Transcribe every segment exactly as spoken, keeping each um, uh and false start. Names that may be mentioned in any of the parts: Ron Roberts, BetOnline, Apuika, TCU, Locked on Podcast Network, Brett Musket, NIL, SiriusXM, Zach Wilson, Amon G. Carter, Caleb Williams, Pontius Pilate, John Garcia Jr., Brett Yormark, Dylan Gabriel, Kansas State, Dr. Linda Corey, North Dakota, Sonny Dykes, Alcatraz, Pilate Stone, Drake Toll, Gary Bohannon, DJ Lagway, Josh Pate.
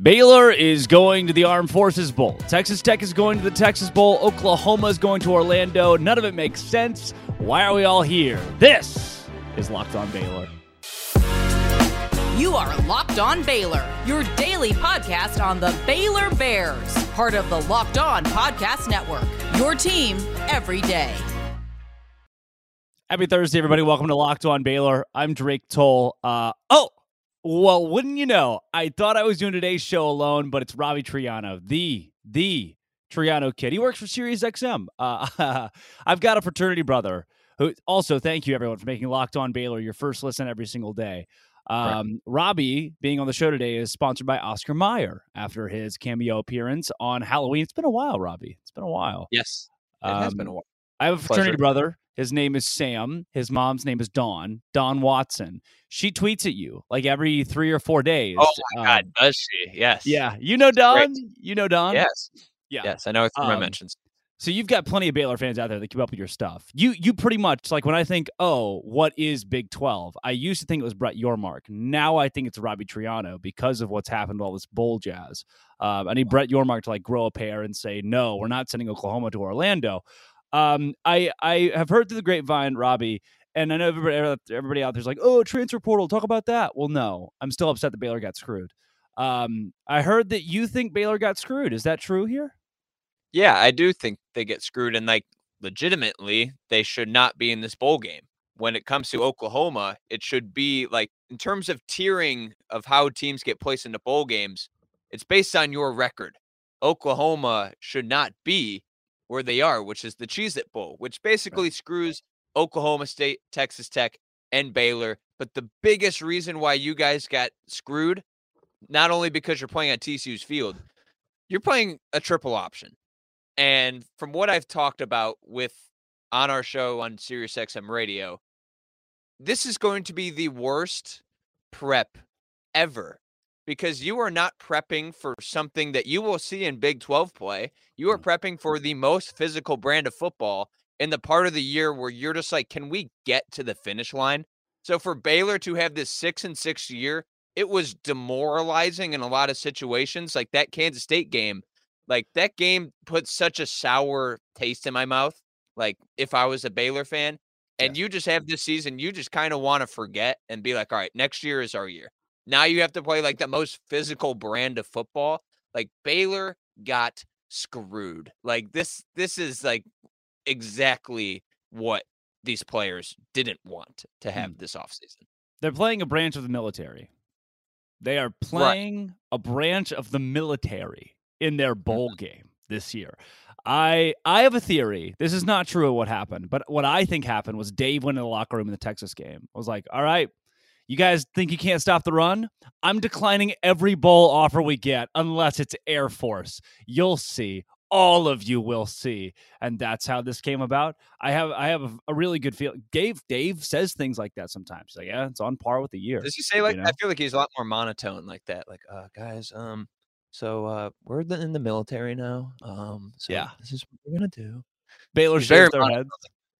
Baylor is going to the Armed Forces Bowl. Texas Tech is going to the Texas Bowl. Oklahoma is going to Orlando. None of it makes sense. Why are we all here? This is Locked on Baylor. You are Locked on Baylor, your daily podcast on the Baylor Bears, part of the Locked on Podcast Network, your team every day. Happy Thursday, everybody. Welcome to Locked on Baylor. I'm Drake Toll. Uh, oh! Well, wouldn't you know, I thought I was doing today's show alone, but it's Robbie Triano, the, the Triano kid. He works for SiriusXM. Uh, I've got a fraternity brother who also, thank you everyone for making Locked on Baylor your first listen every single day. Um, right. Robbie being on the show today is sponsored by Oscar Mayer after his cameo appearance on Halloween. It's been a while, Robbie. It's been a while. Yes, it um, has been a while. I have a fraternity Pleasure. brother. His name is Sam. His mom's name is Dawn, Dawn Watson. She tweets at you like every three or four days. Oh, my um, God, does she? Yes. Yeah. You know Dawn? You know Dawn? Yes. Yeah. Yes, I know it through um, my mentions. So you've got plenty of Baylor fans out there that keep up with your stuff. You you pretty much, like when I think, oh, what is Big twelve? I used to think it was Brett Yormark. Now I think it's Robbie Triano because of what's happened with all this bowl jazz. Um, I need wow. Brett Yormark to like grow a pair and say, no, we're not sending Oklahoma to Orlando. Um, I, I have heard through the grapevine, Robbie, and I know everybody, everybody out there's like, oh, transfer portal, talk about that. Well, no, I'm still upset that Baylor got screwed. Um, I heard that you think Baylor got screwed. Is that true here? Yeah, I do think they get screwed, and like legitimately, they should not be in this bowl game. When it comes to Oklahoma, it should be like in terms of tiering of how teams get placed into bowl games, it's based on your record. Oklahoma should not be where they are, which is the Cheez-It Bowl, which basically right. screws Oklahoma State, Texas Tech, and Baylor. But the biggest reason why you guys got screwed, not only because you're playing at T C U's field, you're playing a triple option. And from what I've talked about with on our show on SiriusXM Radio, this is going to be the worst prep ever. Because you are not prepping for something that you will see in Big twelve play. You are prepping for the most physical brand of football in the part of the year where you're just like, can we get to the finish line? So for Baylor to have this six and six year, it was demoralizing in a lot of situations. Like that Kansas State game, like that game put such a sour taste in my mouth. Like if I was a Baylor fan and yeah. you just have this season, you just kind of want to forget and be like, all right, next year is our year. Now you have to play like the most physical brand of football. Like Baylor got screwed. Like this, this is like exactly what these players didn't want to have mm. this offseason. They're playing a branch of the military. They are playing right. a branch of the military in their bowl mm-hmm. game this year. I I have a theory. This is not true of what happened, but what I think happened was Dave went in the locker room in the Texas game. I was like, all right. You guys think you can't stop the run? I'm declining every bowl offer we get unless it's Air Force. You'll see. All of you will see. And that's how this came about. I have I have a, a really good feel. Dave Dave says things like that sometimes. Like, yeah, it's on par with the year. Does he say like you know? I feel like he's a lot more monotone like that. Like, uh, guys, um, so uh, we're in the military now. Um, so yeah. this is what we're gonna do. Baylor shaves their heads.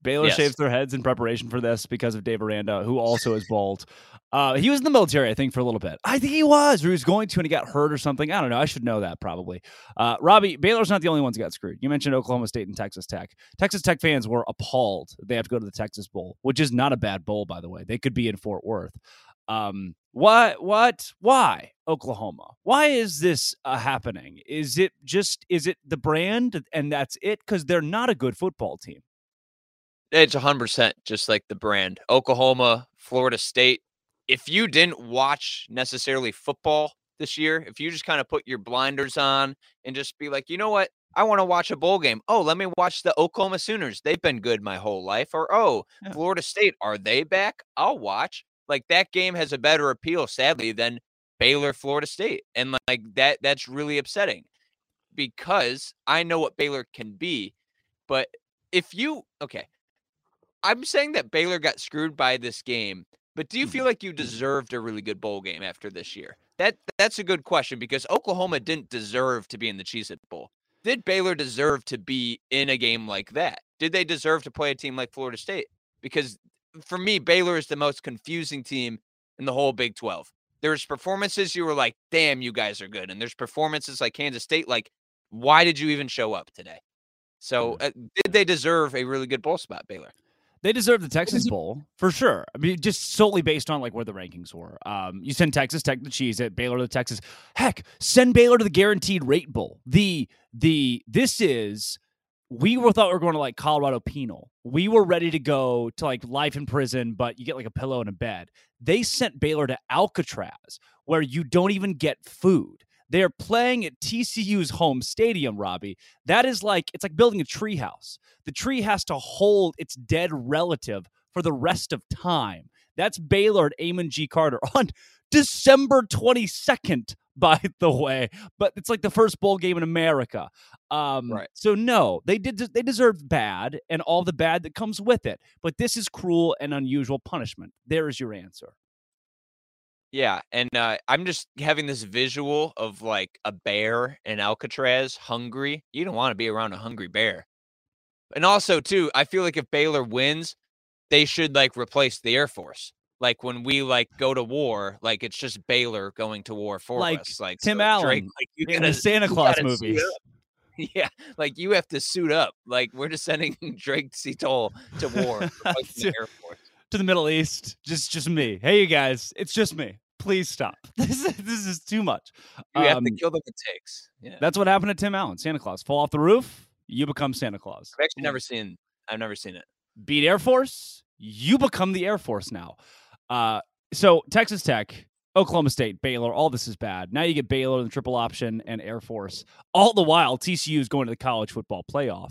Baylor yes. shaves their heads in preparation for this because of Dave Aranda, who also is bald. Uh, he was in the military, I think, for a little bit. I think he was. Or he was going to, and he got hurt or something. I don't know. I should know that probably. Uh, Robbie, Baylor's not the only ones that got screwed. You mentioned Oklahoma State and Texas Tech. Texas Tech fans were appalled that they have to go to the Texas Bowl, which is not a bad bowl, by the way. They could be in Fort Worth. Um, what? What? Why Oklahoma? Why is this uh, happening? Is it just? Is it the brand, and that's it? Because they're not a good football team. It's one hundred percent just like the brand. Oklahoma, Florida State. If you didn't watch necessarily football this year, if you just kind of put your blinders on and just be like, you know what? I want to watch a bowl game. Oh, let me watch the Oklahoma Sooners. They've been good my whole life. Or, oh, yeah. Florida State, are they back? I'll watch. Like that game has a better appeal, sadly, than Baylor, Florida State. And like that, that's really upsetting because I know what Baylor can be. But if you, okay. I'm saying that Baylor got screwed by this game, but do you feel like you deserved a really good bowl game after this year? That That's a good question because Oklahoma didn't deserve to be in the Cheez-It Bowl. Did Baylor deserve to be in a game like that? Did they deserve to play a team like Florida State? Because for me, Baylor is the most confusing team in the whole Big twelve. There's performances you were like, damn, you guys are good. And there's performances like Kansas State, like, why did you even show up today? So uh, did they deserve a really good bowl spot, Baylor? They deserve the Texas Bowl, for sure. I mean, just solely based on, like, where the rankings were. Um, you send Texas Tech to Cheez-It, Baylor to Texas. Heck, send Baylor to the Guaranteed Rate Bowl. The, the, this is, we were thought we were going to, like, Colorado Penal. We were ready to go to, like, life in prison, but you get, like, a pillow and a bed. They sent Baylor to Alcatraz, where you don't even get food. They're playing at T C U's home stadium, Robbie. That is like, it's like building a tree house. The tree has to hold its dead relative for the rest of time. That's Baylor at Amon G. Carter on December twenty-second, by the way. But it's like the first bowl game in America. Um, right. So no, they did. They deserved bad and all the bad that comes with it. But this is cruel and unusual punishment. There is your answer. Yeah, and uh, I'm just having this visual of, like, a bear in Alcatraz, hungry. You don't want to be around a hungry bear. And also, too, I feel like if Baylor wins, they should, like, replace the Air Force. Like, when we, like, go to war, like, it's just Baylor going to war for like us. Like Tim so Allen Drake, like, you in gotta, the Santa Claus movies. Yeah, like, you have to suit up. Like, we're just sending Drake Toll to war like the Air Force. To the Middle East, just just me. Hey, you guys, it's just me. Please stop. This is, this is too much. You um, have to kill them with takes. Yeah. That's what happened to Tim Allen. Santa Claus fall off the roof. You become Santa Claus. I've actually never seen. I've never seen it. Beat Air Force. You become the Air Force now. Uh, so Texas Tech, Oklahoma State, Baylor. All this is bad. Now you get Baylor, the triple option, and Air Force. All the while, T C U is going to the college football playoff.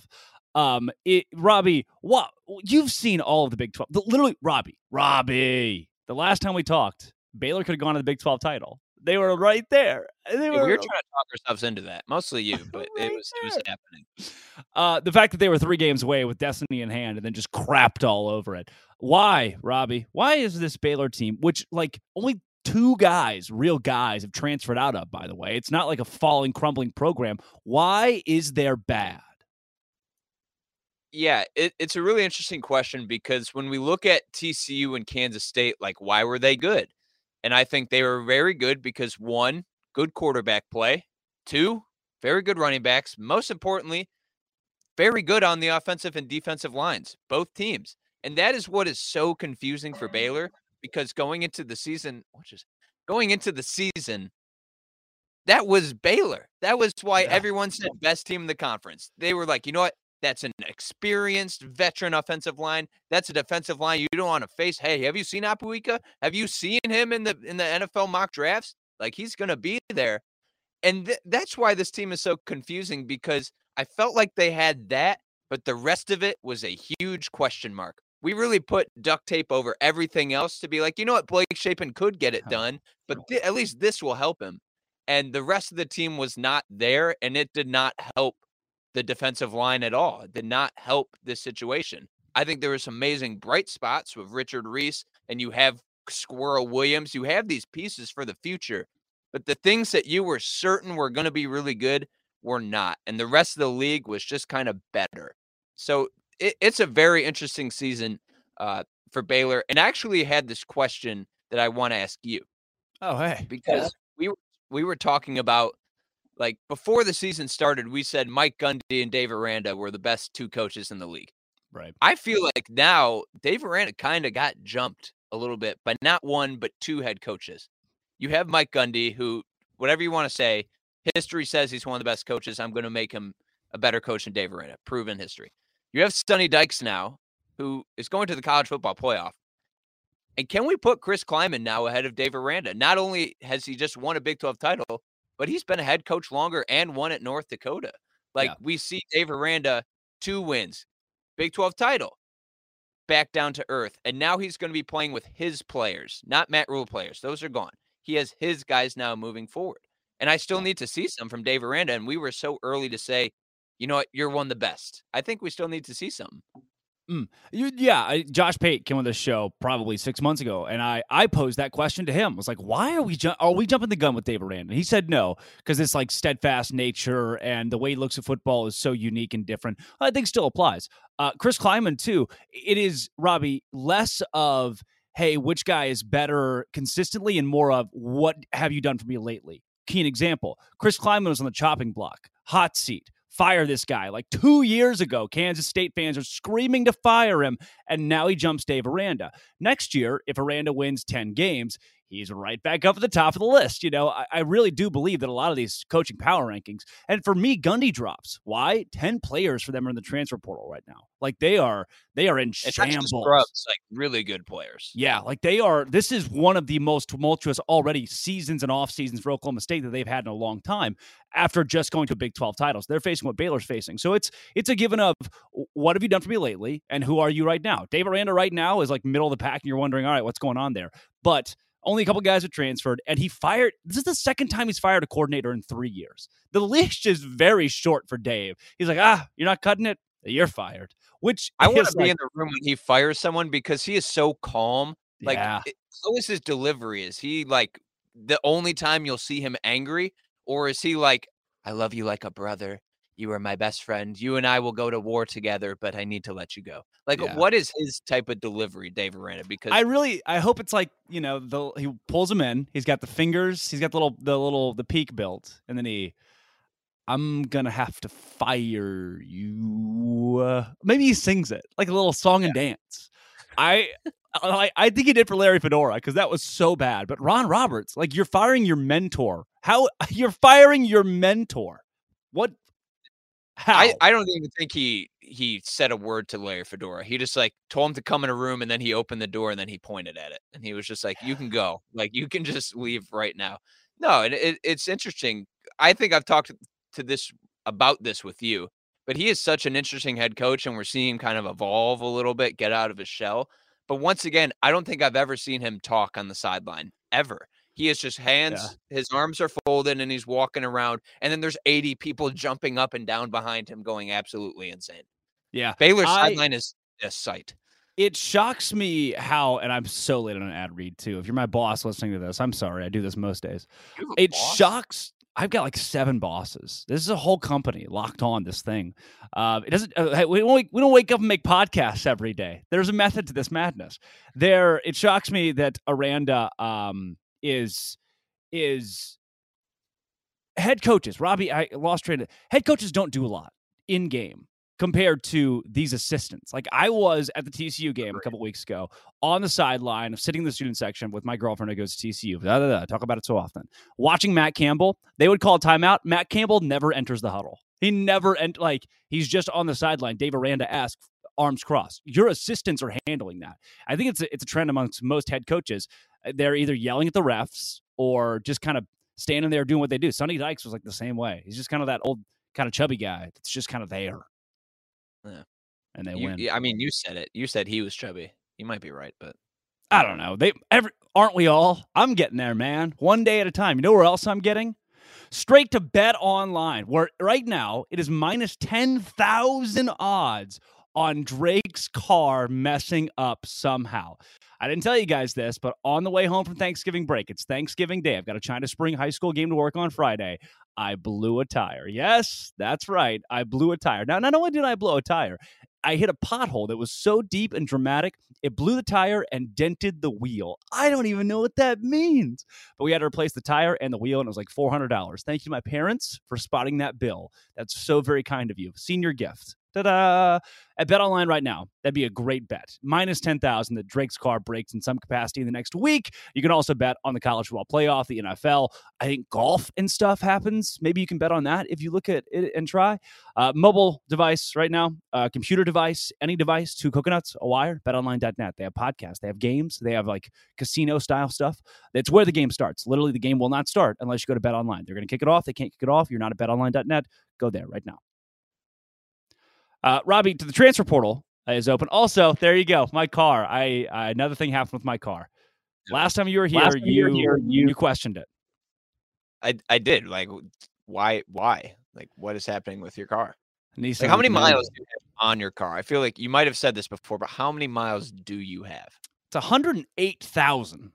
Um, it, Robbie, what you've seen all of the Big twelve, the, literally Robbie, Robbie, the last time we talked, Baylor could have gone to the Big twelve title. They were right there. They were, we were trying to talk ourselves into that. Mostly you, but right it was, it was happening. Uh, the fact that they were three games away with destiny in hand and then just crapped all over it. Why, Robbie, why is this Baylor team, which like only two guys, real guys have transferred out of, by the way, it's not like a falling, crumbling program. Why is there bad? Yeah, it, it's a really interesting question because when we look at T C U and Kansas State, like, why were they good? And I think they were very good because, one, good quarterback play. Two, very good running backs. Most importantly, very good on the offensive and defensive lines, both teams. And that is what is so confusing for Baylor because going into the season, which is going into the season, that was Baylor. That was why yeah. everyone said best team in the conference. They were like, you know what? That's an experienced veteran offensive line. That's a defensive line you don't want to face. Hey, have you seen Apuika? Have you seen him in the in the N F L mock drafts? Like, he's going to be there. And th- that's why this team is so confusing because I felt like they had that, but the rest of it was a huge question mark. We really put duct tape over everything else to be like, you know what? Blake Shapen could get it done, but th- at least this will help him. And the rest of the team was not there, and it did not help the defensive line at all. It did not help this situation. I think there were some amazing bright spots with Richard Reese, and you have Squirrel Williams. You have these pieces for the future, but the things that you were certain were going to be really good were not. And the rest of the league was just kind of better. So it, it's a very interesting season uh, for Baylor. And I actually had this question that I want to ask you. Oh, hey. Because yeah. we we were talking about, like, before the season started, we said Mike Gundy and Dave Aranda were the best two coaches in the league. Right. I feel like now Dave Aranda kind of got jumped a little bit by not one, but two head coaches. You have Mike Gundy, who, whatever you want to say, history says he's one of the best coaches. I'm going to make him a better coach than Dave Aranda, proven history. You have Sonny Dykes now, who is going to the college football playoff. And can we put Chris Kleiman now ahead of Dave Aranda? Not only has he just won a Big twelve title, but he's been a head coach longer and won at North Dakota. Like, yeah. we see Dave Aranda, two wins, Big twelve title, back down to earth. And now he's going to be playing with his players, not Matt Rule players. Those are gone. He has his guys now moving forward. And I still need to see some from Dave Aranda. And we were so early to say, you know what, you're one of the best. I think we still need to see something. Mm. You, yeah, I, Josh Pate came on this show probably six months ago, and I, I posed that question to him. I was like, why are we ju- are we jumping the gun with Dave Aranda? And he said no, because it's like steadfast nature, and the way he looks at football is so unique and different. I think still applies. Uh, Chris Kleiman, too, it is, Robbie, less of, hey, which guy is better consistently, and more of what have you done for me lately? Key example, Chris Kleiman was on the chopping block, hot seat, fire this guy. Like two years ago, Kansas State fans are screaming to fire him, and now he jumps Dave Aranda. Next year, if Aranda wins ten games, he's right back up at the top of the list. You know, I, I really do believe that a lot of these coaching power rankings, and for me, Gundy drops. Why? ten players for them are in the transfer portal right now. Like they are, they are in it's shambles. Scrubs, like really good players. Yeah. Like they are, this is one of the most tumultuous already seasons and off seasons for Oklahoma State that they've had in a long time after just going to Big twelve titles. They're facing what Baylor's facing. So it's, it's a given of what have you done for me lately? And who are you right now? Dave Aranda right now is like middle of the pack and you're wondering, all right, what's going on there? But only a couple guys are transferred, and he fired. This is the second time he's fired a coordinator in three years. The leash is very short for Dave. He's like, ah, you're not cutting it. You're fired. Which I want to be like, in the room when he fires someone because he is so calm. Like, yeah. it, how is his delivery? Is he like the only time you'll see him angry, or is he like, I love you like a brother. You are my best friend. You and I will go to war together, but I need to let you go. Like, yeah. What is his type of delivery, Dave Aranda? Because I really, I hope it's like, you know, the, he pulls him in. He's got the fingers. He's got the little, the little, the peak built. And then he, I'm going to have to fire you. Uh, maybe he sings it like a little song yeah. and dance. I, I, I think he did for Larry Fedora because that was so bad. But Ron Roberts, like you're firing your mentor. How you're firing your mentor. What? I, I don't even think he he said a word to Larry Fedora. He just like told him to come in a room, and then he opened the door, and then he pointed at it, and he was just like, "You can go, like you can just leave right now." No, and it, it's interesting. I think I've talked to this about this with you, but he is such an interesting head coach, and we're seeing him kind of evolve a little bit, get out of his shell. But once again, I don't think I've ever seen him talk on the sideline ever. He is just hands, yeah. his arms are folded, and he's walking around. And then there's eighty people jumping up and down behind him going absolutely insane. Yeah. Baylor's I, sideline is a sight. It shocks me how, and I'm so late on an ad read, too. If you're my boss listening to this, I'm sorry. I do this most days. It boss? shocks. I've got like seven bosses. This is a whole company locked on this thing. Uh, it doesn't. Uh, we, don't, we don't wake up and make podcasts every day. There's a method to this madness. There, it shocks me that Aranda... Um, is is head coaches. Robbie, I lost train of head coaches don't do a lot in game compared to these assistants. Like I was at the T C U game a couple weeks ago on the sideline of sitting in the student section with my girlfriend who goes to T C U. Blah, blah, blah, talk about it so often. Watching Matt Campbell, they would call timeout. Matt Campbell never enters the huddle. He never, and like he's just on the sideline. Dave Aranda asked, arms crossed. Your assistants are handling that. I think it's a, it's a trend amongst most head coaches. They're either yelling at the refs or just kind of standing there doing what they do. Sonny Dykes was like the same way. He's just kind of that old kind of chubby guy. That's just kind of there. Yeah. And they you, win. I mean, you said it. You said he was chubby. You might be right, but I don't know. They every, aren't we all? I'm getting there, man. One day at a time. You know where else I'm getting? Straight to BetOnline, where right now it is minus ten thousand odds on Drake's car messing up somehow. I didn't tell you guys this, but on the way home from Thanksgiving break, it's Thanksgiving Day. I've got a China Spring High School game to work on Friday. I blew a tire. Yes, that's right. I blew a tire. Now, not only did I blow a tire, I hit a pothole that was so deep and dramatic, it blew the tire and dented the wheel. I don't even know what that means. But we had to replace the tire and the wheel, and it was like four hundred dollars. Thank you to my parents for spotting that bill. That's so very kind of you. Senior gift. Ta-da! At BetOnline right now, that'd be a great bet. Minus ten thousand that Drake's car breaks in some capacity in the next week. You can also bet on the college football playoff, the N F L. I think golf and stuff happens. Maybe you can bet on that if you look at it and try. Uh, mobile device right now, uh, computer device, any device, two coconuts, a wire, bet online dot net. They have podcasts. They have games. They have like casino-style stuff. That's where the game starts. Literally, the game will not start unless you go to BetOnline. They're going to kick it off. They can't kick it off. You're not at bet online dot net. Go there right now. Uh, Robbie, to the transfer portal is open. Also, there you go. My car. I uh, another thing happened with my car. Last time you were here, you, you, were here you you questioned it. I I did. Like, why? Why? Like, what is happening with your car? Like, how many miles do you have on your car? I feel like you might have said this before, but how many miles do you have? It's one hundred eight thousand.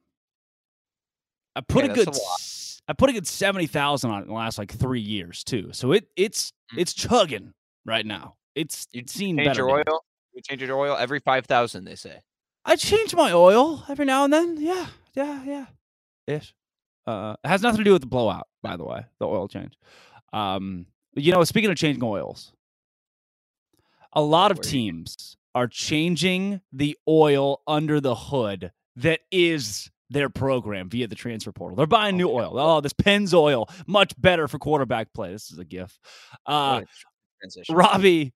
I put yeah, a good. A I put a good seventy thousand on it in the last like three years too. So it it's mm-hmm. it's chugging right now. It's you it seen change better your oil. Now. You change your oil every five thousand. They say I change my oil every now and then. Yeah, yeah, yeah. Ish. Uh, it has nothing to do with the blowout, by the way, the oil change. Um, you know, speaking of changing oils, a lot of teams are changing the oil under the hood that is their program via the transfer portal. They're buying new oil. Oh, this Penn's oil, much better for quarterback play. This is a gif. Uh, Robbie,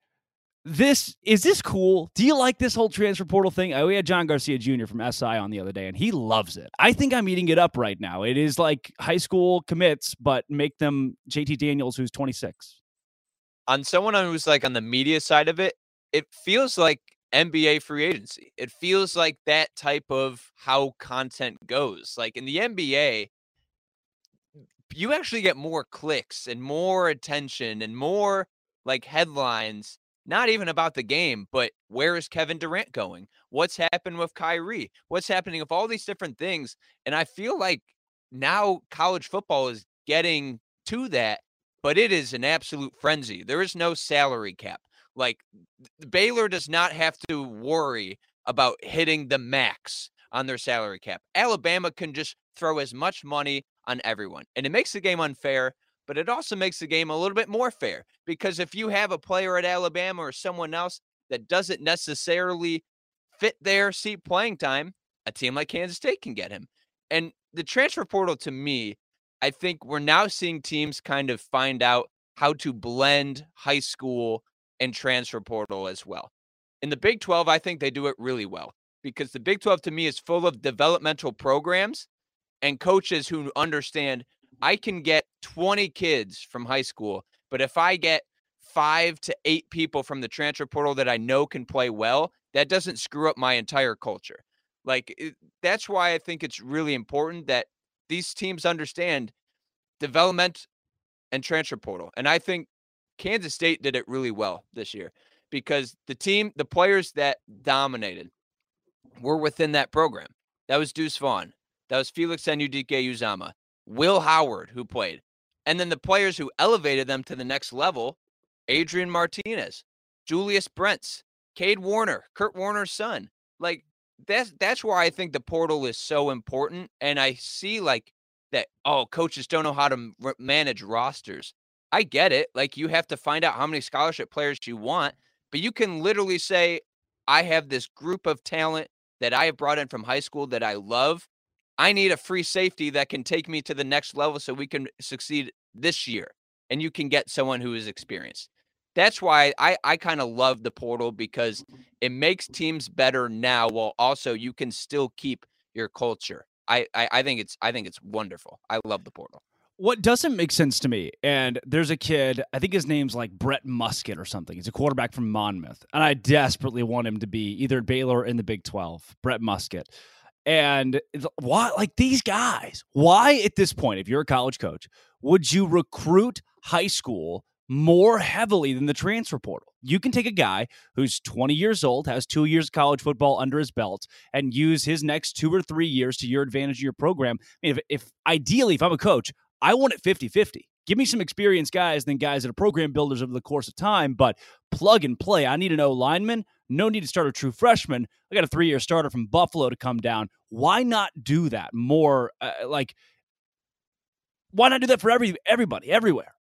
this is this cool? Do you like this whole transfer portal thing? We had John Garcia Junior from S I on the other day, and he loves it. I think I'm eating it up right now. It is like high school commits, but make them J T Daniels, who's twenty-six. On someone who's like on the media side of it, it feels like N B A free agency. It feels like that type of how content goes. Like in the N B A, you actually get more clicks and more attention and more like headlines. Not even about the game, but where is Kevin Durant going? What's happened with Kyrie? What's happening with all these different things? And I feel like now college football is getting to that, but it is an absolute frenzy. There is no salary cap. Like Baylor does not have to worry about hitting the max on their salary cap. Alabama can just throw as much money on everyone, and it makes the game unfair. But it also makes the game a little bit more fair, because if you have a player at Alabama or someone else that doesn't necessarily fit their seat playing time, a team like Kansas State can get him. And the transfer portal, to me, I think we're now seeing teams kind of find out how to blend high school and transfer portal as well. In the Big twelve, I think they do it really well, because the Big twelve, to me, is full of developmental programs and coaches who understand I can get twenty kids from high school, but if I get five to eight people from the transfer portal that I know can play well, that doesn't screw up my entire culture. Like it, that's why I think it's really important that these teams understand development and transfer portal. And I think Kansas State did it really well this year, because the team, the players that dominated were within that program. That was Deuce Vaughn. That was Felix Ndike Uzama. Will Howard, who played, and then the players who elevated them to the next level, Adrian Martinez, Julius Brents, Cade Warner, Kurt Warner's son. Like that's, that's why I think the portal is so important. And I see like that, oh, coaches don't know how to r- manage rosters. I get it. Like you have to find out how many scholarship players you want, but you can literally say, I have this group of talent that I have brought in from high school that I love. I need a free safety that can take me to the next level so we can succeed this year. And you can get someone who is experienced. That's why I, I kind of love the portal, because it makes teams better now, while also you can still keep your culture. I, I, I think it's I think it's wonderful. I love the portal. What doesn't make sense to me, and there's a kid, I think his name's like Brett Musket or something. He's a quarterback from Monmouth, and I desperately want him to be either at Baylor or in the Big twelve, Brett Musket. And why, like these guys, why at this point, if you're a college coach, would you recruit high school more heavily than the transfer portal? You can take a guy who's twenty years old, has two years of college football under his belt, and use his next two or three years to your advantage in your program. I mean, if, if ideally, if I'm a coach, I want it fifty-fifty. Give me some experienced guys than guys that are program builders over the course of time, but plug and play. I need an O lineman. No need to start a true freshman. I got a three-year starter from Buffalo to come down. Why not do that more? Uh, like, why not do that for every everybody, everywhere?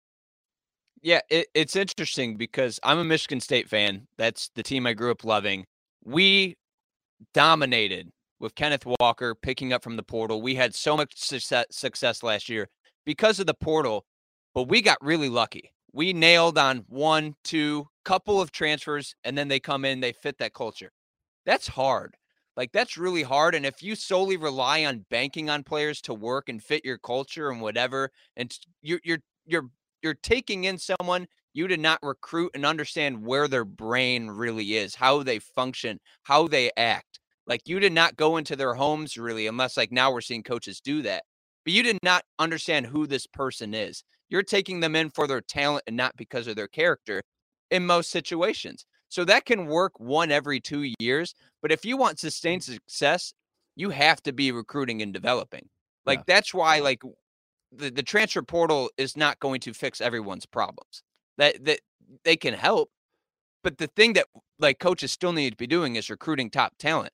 Yeah, it, it's interesting because I'm a Michigan State fan. That's the team I grew up loving. We dominated with Kenneth Walker picking up from the portal. We had so much success, success last year because of the portal, but we got really lucky. We nailed on one, two, couple of transfers, and then they come in, they fit that culture. That's hard. Like, that's really hard. And if you solely rely on banking on players to work and fit your culture and whatever, and you're you're you're you're taking in someone you did not recruit and understand where their brain really is, how they function, how they act. Like, you did not go into their homes really, unless like now we're seeing coaches do that. But you did not understand who this person is. You're taking them in for their talent and not because of their character in most situations. So that can work one every two years. But if you want sustained success, you have to be recruiting and developing. Like, yeah. That's why like the, the transfer portal is not going to fix everyone's problems. That, that they can help. But the thing that like coaches still need to be doing is recruiting top talent.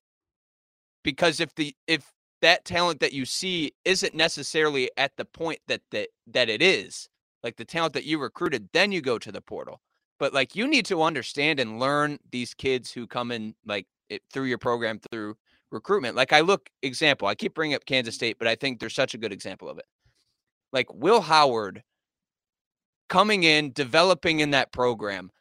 because if the if that talent that you see isn't necessarily at the point that that that it is, like the talent that you recruited, then you go to the portal. But like, you need to understand and learn these kids who come in like it, through your program, through recruitment. Like I look example, I keep bringing up Kansas State, but I think they're such a good example of it. Like Will Howard coming in, developing in that program.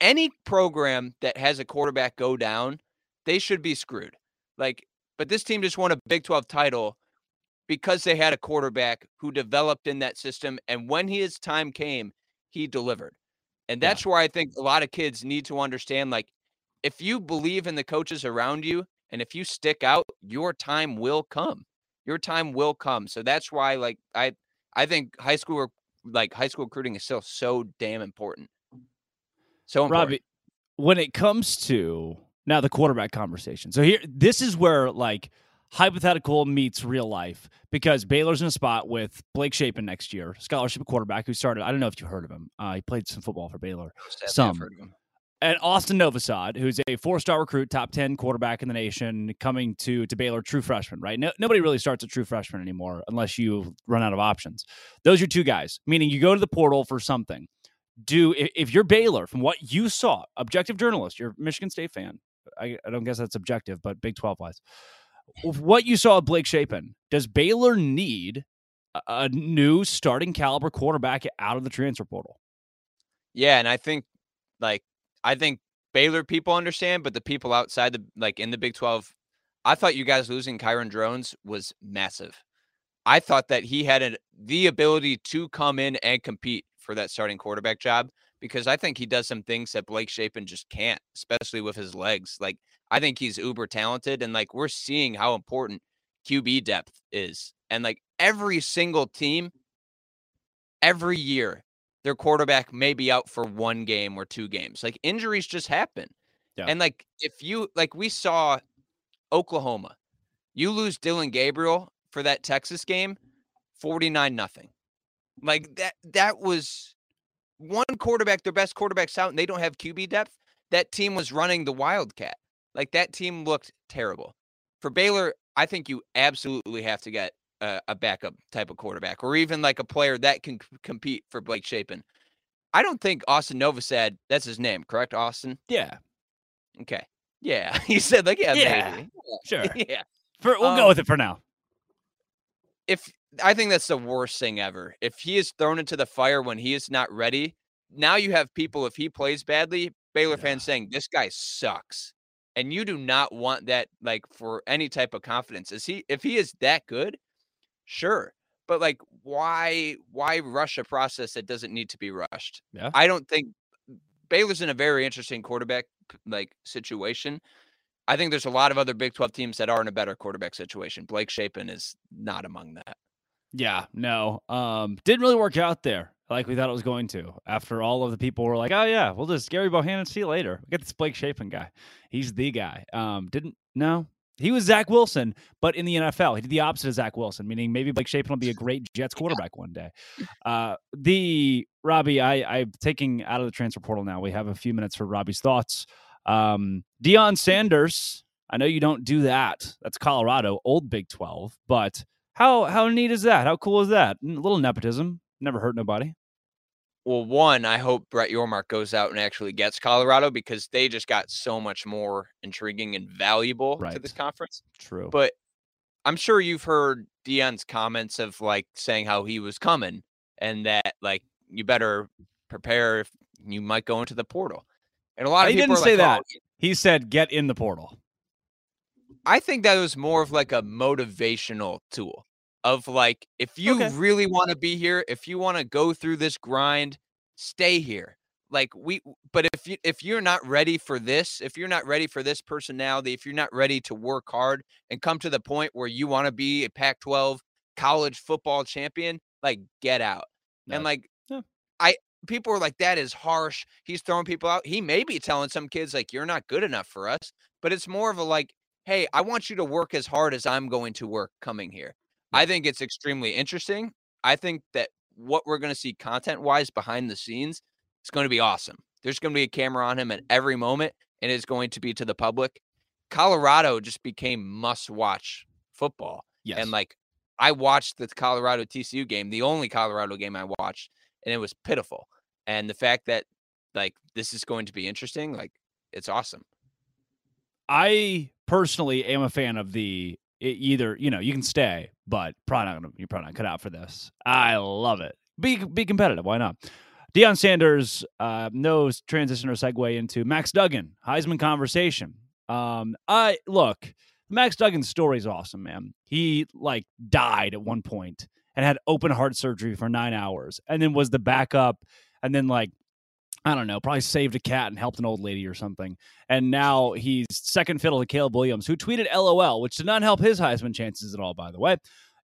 Any program that has a quarterback go down, they should be screwed. Like, but this team just won a Big twelve title because they had a quarterback who developed in that system. And when his time came, he delivered. And that's yeah. where I think a lot of kids need to understand, like, if you believe in the coaches around you and if you stick out, your time will come. Your time will come. So that's why, like, I I think high school like high school recruiting is still so damn important. So important. Robbie, when it comes to now the quarterback conversation. So here, this is where, like, hypothetical meets real life, because Baylor's in a spot with Blake Shapen next year, scholarship quarterback who started. I don't know if you heard of him. Uh, he played some football for Baylor. Some. Heard of him. And Austin Novosad, who's a four-star recruit, top ten quarterback in the nation, coming to to Baylor, true freshman, right? No, nobody really starts a true freshman anymore unless you run out of options. Those are two guys, meaning you go to the portal for something. Do if you're Baylor, from what you saw, objective journalist, you're a Michigan State fan. I, I don't guess that's objective, but Big twelve wise. What you saw of Blake Shapen, does Baylor need a, a new starting caliber quarterback out of the transfer portal? Yeah, and I think, like, I think Baylor people understand, but the people outside the, like, in the Big twelve, I thought you guys losing Kyron Drones was massive. I thought that he had an, the ability to come in and compete for that starting quarterback job, because I think he does some things that Blake Shapen just can't, especially with his legs. Like, I think he's uber talented, and like, we're seeing how important Q B depth is. And like, every single team, every year, their quarterback may be out for one game or two games. Like, injuries just happen. Yeah. And like, if you, like, we saw Oklahoma, you lose Dylan Gabriel for that Texas game, forty-nine nothing. Like that, that was one quarterback, their best quarterback's out, and they don't have Q B depth. That team was running the Wildcat. Like, that team looked terrible. For Baylor, I think you absolutely have to get a, a backup type of quarterback, or even like a player that can c- compete for Blake Shapen. I don't think Austin Novosad, that's his name, correct, Austin? Yeah. Okay. Yeah. He said, like, yeah, yeah, maybe. Sure. Yeah. For, we'll um, go with it for now. If I think that's the worst thing ever. If he is thrown into the fire when he is not ready, now you have people, if he plays badly, Baylor yeah. fans saying, this guy sucks. And you do not want that, like, for any type of confidence. Is he, if he is that good, sure. But like, why, why rush a process that doesn't need to be rushed? Yeah. I don't think Baylor's in a very interesting quarterback, like, situation. I think there's a lot of other Big twelve teams that are in a better quarterback situation. Blake Shapen is not among that. Yeah, no. Um, didn't really work out there like we thought it was going to. After all of the people were like, oh, yeah, we'll just Gary Bohannon, see you later. We'll get this Blake Shapen guy. He's the guy. Um, didn't, no. He was Zach Wilson, but in the N F L. He did the opposite of Zach Wilson, meaning maybe Blake Shapen will be a great Jets quarterback one day. Uh, the, Robbie, I, I'm taking out of the transfer portal now. We have a few minutes for Robbie's thoughts. Um, Deion Sanders, I know you don't do that. That's Colorado, old Big twelve, but how how neat is that? How cool is that? A little nepotism. Never hurt nobody. Well, one, I hope Brett Yormark goes out and actually gets Colorado, because they just got so much more intriguing and valuable right. to this conference. True. But I'm sure you've heard Deion's comments of, like, saying how he was coming and that, like, you better prepare if you might go into the portal. And a lot of he people didn't say like, that. Oh. He said, get in the portal. I think that was more of like a motivational tool of like, if you okay. really want to be here, if you want to go through this grind, stay here. Like we, but if you, if you're not ready for this, if you're not ready for this personality, if you're not ready to work hard and come to the point where you want to be a Pac twelve college football champion, like get out. No. And like, no. I, people are like, that is harsh. He's throwing people out. He may be telling some kids like, you're not good enough for us, but it's more of a like, hey, I want you to work as hard as I'm going to work coming here. I think it's extremely interesting. I think that what we're going to see content-wise behind the scenes is going to be awesome. There's going to be a camera on him at every moment, and it's going to be to the public. Colorado just became must-watch football. Yes. And, like, I watched the Colorado T C U game, the only Colorado game I watched, and it was pitiful. And the fact that, like, this is going to be interesting, like, it's awesome. I personally am a fan of the either, you know, you can stay, but probably not, you're probably not cut out for this. I love it. Be be competitive. Why not? Deion Sanders, uh, no transition or segue into Max Duggan, Heisman conversation. Um, I look, Max Duggan's story is awesome, man. He like died at one point and had open heart surgery for nine hours and then was the backup and then like, I don't know, probably saved a cat and helped an old lady or something. And now he's second fiddle to Caleb Williams, who tweeted L O L, which did not help his Heisman chances at all, by the way.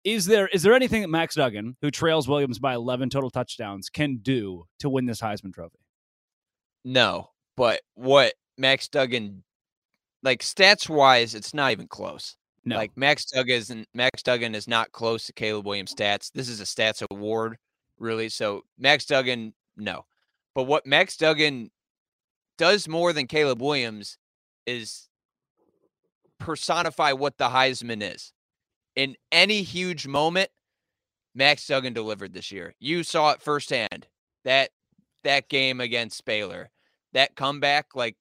Is there is there anything that Max Duggan, who trails Williams by eleven total touchdowns, can do to win this Heisman Trophy? No, but what Max Duggan, like stats-wise, it's not even close. No. Like Max Duggan isn't, Max Duggan is not close to Caleb Williams' stats. This is a stats award, really. So Max Duggan, no. But what Max Duggan does more than Caleb Williams is personify what the Heisman is. In any huge moment, Max Duggan delivered this year. You saw it firsthand. That that game against Baylor, that comeback, like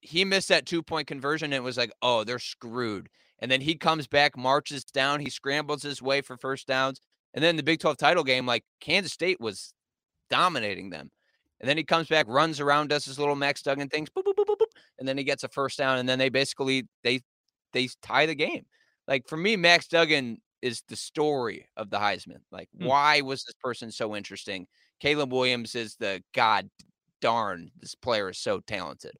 he missed that two-point conversion and it was like, oh, they're screwed. And then he comes back, marches down, he scrambles his way for first downs. And then the Big twelve title game, like Kansas State was dominating them. And then he comes back, runs around, does his little Max Duggan things, boop, boop, boop, boop, boop, and then he gets a first down, and then they basically they they tie the game. Like, for me, Max Duggan is the story of the Heisman. Like, hmm. why was this person so interesting? Caleb Williams is the god darn, this player is so talented.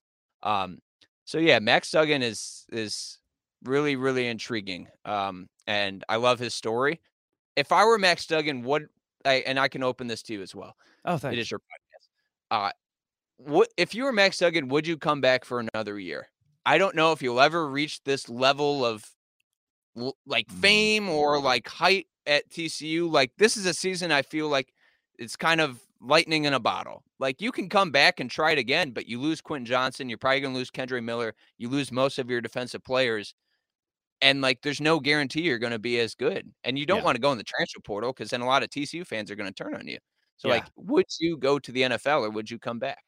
Um, so, yeah, Max Duggan is is really, really intriguing, um, and I love his story. If I were Max Duggan, what I, and I can open this to you as well. Oh, thanks. It is your podcast. Uh, what if you were Max Duggan, would you come back for another year? I don't know if you'll ever reach this level of like fame or like height at T C U. Like this is a season I feel like it's kind of lightning in a bottle. Like you can come back and try it again, but you lose Quentin Johnson. You're probably going to lose Kendra Miller. You lose most of your defensive players. And like, there's no guarantee you're going to be as good. And you don't yeah. want to go in the transfer portal because then a lot of T C U fans are going to turn on you. So, yeah. like, would you go to the N F L or would you come back?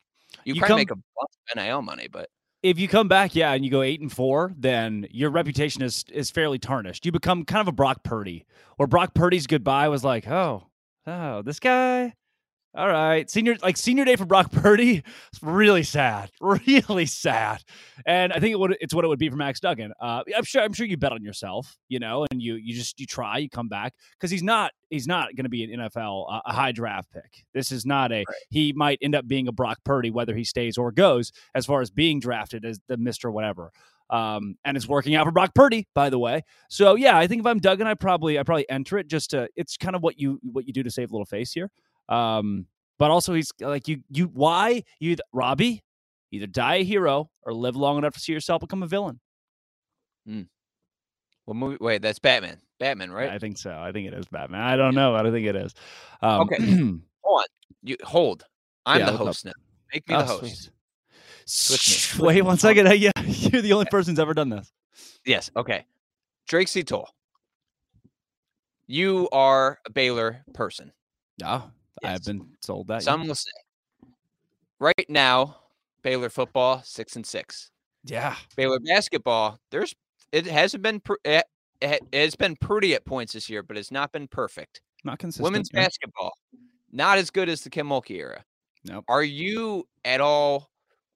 You, you probably come, make a bunch of N I L money, but if you come back, yeah, and you go eight and four, then your reputation is is fairly tarnished. You become kind of a Brock Purdy, or Brock Purdy's goodbye was like, oh, oh, this guy, all right, senior like senior day for Brock Purdy, it's really sad, really sad. And I think it would it's what it would be for Max Duggan. Uh, I'm sure I'm sure you bet on yourself, you know, and you you just you try, you come back because he's not. He's not going to be an N F L, uh, a high draft pick. This is not a, right. He might end up being a Brock Purdy, whether he stays or goes, as far as being drafted as the Mister Whatever. Um, and it's working out for Brock Purdy, by the way. So yeah, I think if I'm Duggan, I probably, I probably enter it just to, it's kind of what you, what you do to save a little face here. Um, but also he's like you, you, why you, Robbie, either die a hero or live long enough to see yourself become a villain. Hmm. What movie? Wait, that's Batman. Batman, right? I think so. I think it is Batman. I don't yeah. know. I don't think it is. Um, okay. hold on. You, hold. I'm yeah, the host up. now. Make me oh, the host. Switch me. Wait Switch one me. second. Hey, yeah, you're the only person's ever done this. Yes. Okay. Drake Toll. You are a Baylor person. Yeah. Yes. I've been sold that. Some yeah. will say. Right now, Baylor football, six and six. Yeah. Baylor basketball, there's it hasn't been pr- it, It has been pretty at points this year, but it's not been perfect. Not consistent. Women's yeah. basketball, not as good as the Kim Mulkey era. Nope. Are you at all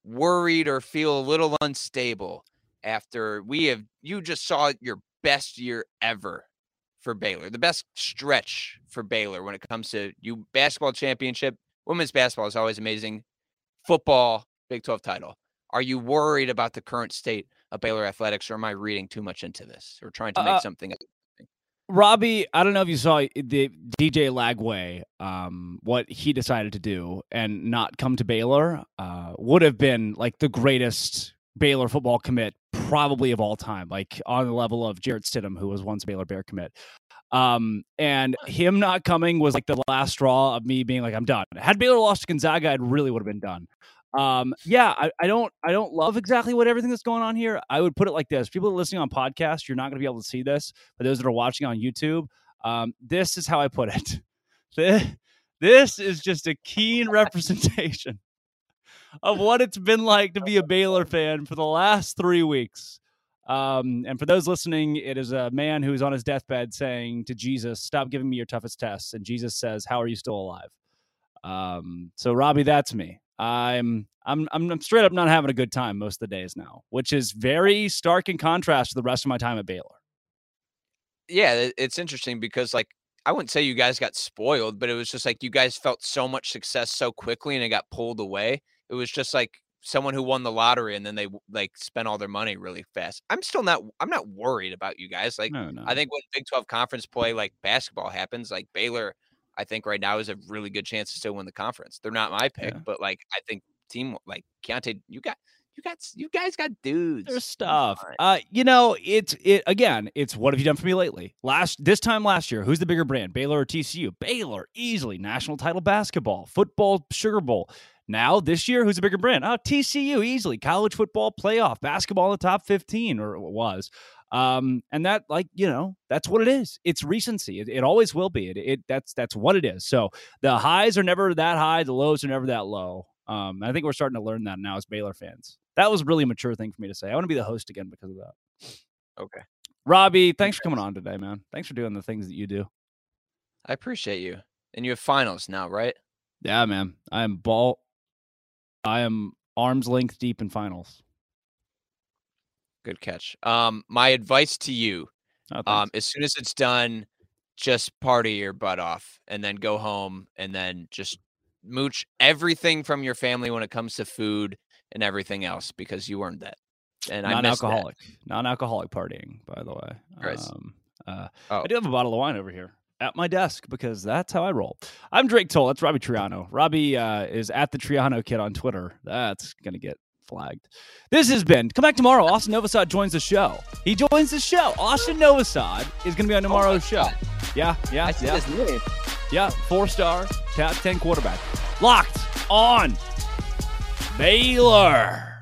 worried or feel a little unstable after we have, you just saw your best year ever for Baylor, the best stretch for Baylor when it comes to you basketball championship. Women's basketball is always amazing. Football, Big twelve title. Are you worried about the current state of Baylor athletics, or am I reading too much into this or trying to make uh, something up? Robbie, I don't know if you saw the D J Lagway, um, what he decided to do and not come to Baylor uh, would have been like the greatest Baylor football commit probably of all time, like on the level of Jarrett Stidham, who was once a Baylor Bear commit. Um, and him not coming was like the last straw of me being like, I'm done. Had Baylor lost to Gonzaga, I really would have been done. Um, yeah, I, I don't, I don't love exactly what everything that's going on here. I would put it like this: people that are listening on podcasts, you're not going to be able to see this, but those that are watching on YouTube, um, this is how I put it. This, this is just a keen representation of what it's been like to be a Baylor fan for the last three weeks. Um, and for those listening, it is a man who is on his deathbed saying to Jesus, "Stop giving me your toughest tests." And Jesus says, "How are you still alive?" Um, so Robbie, that's me. I'm, I'm, I'm, I'm straight up not having a good time most of the days now, which is very stark in contrast to the rest of my time at Baylor. Yeah. It's interesting because, like, I wouldn't say you guys got spoiled, but it was just like you guys felt so much success so quickly and it got pulled away. It was just like someone who won the lottery and then they like spent all their money really fast. I'm still not, I'm not worried about you guys. Like no, no. I think when Big twelve conference play, like basketball happens, like Baylor, I think right now is a really good chance to still win the conference. They're not my pick, yeah. but like, I think team like Keontae, you got, you got, you guys got dudes. There's stuff. Uh, you know, it's, it again, it's what have you done for me lately? Last, this time last year, who's the bigger brand, Baylor or T C U? Baylor, easily national title, basketball, football, Sugar Bowl. Now this year, who's a bigger brand? Oh, T C U, easily college football playoff, basketball in the top fifteen, or it was. Um, and that, like, you know, that's what it is. It's recency. It, it always will be. It, it that's that's what it is. So the highs are never that high. The lows are never that low. Um, I think we're starting to learn that now as Baylor fans. That was a really mature thing for me to say. I want to be the host again because of that. Okay, Robbie, thanks for coming on today, man. Thanks for doing the things that you do. I appreciate you. And you have finals now, right? Yeah, man. I am ball. I am arm's length deep in finals. Good catch. Um, my advice to you, oh, um, as soon as it's done, just party your butt off and then go home and then just mooch everything from your family when it comes to food and everything else, because you earned that. And non-alcoholic, I non-alcoholic partying, by the way. Chris. Um, uh, oh. I do have a bottle of wine over here at my desk because that's how I roll. I'm Drake Toll. That's Robbie Triano. Robbie uh, is at the Triano Kid on Twitter. That's going to get flagged. This has been, come back tomorrow. Austin Novosad joins the show. He joins the show. Austin Novosad is going to be on tomorrow's oh show. Yeah, yeah, I see yeah. His name. Yeah, four-star, top ten quarterback. Locked on Baylor.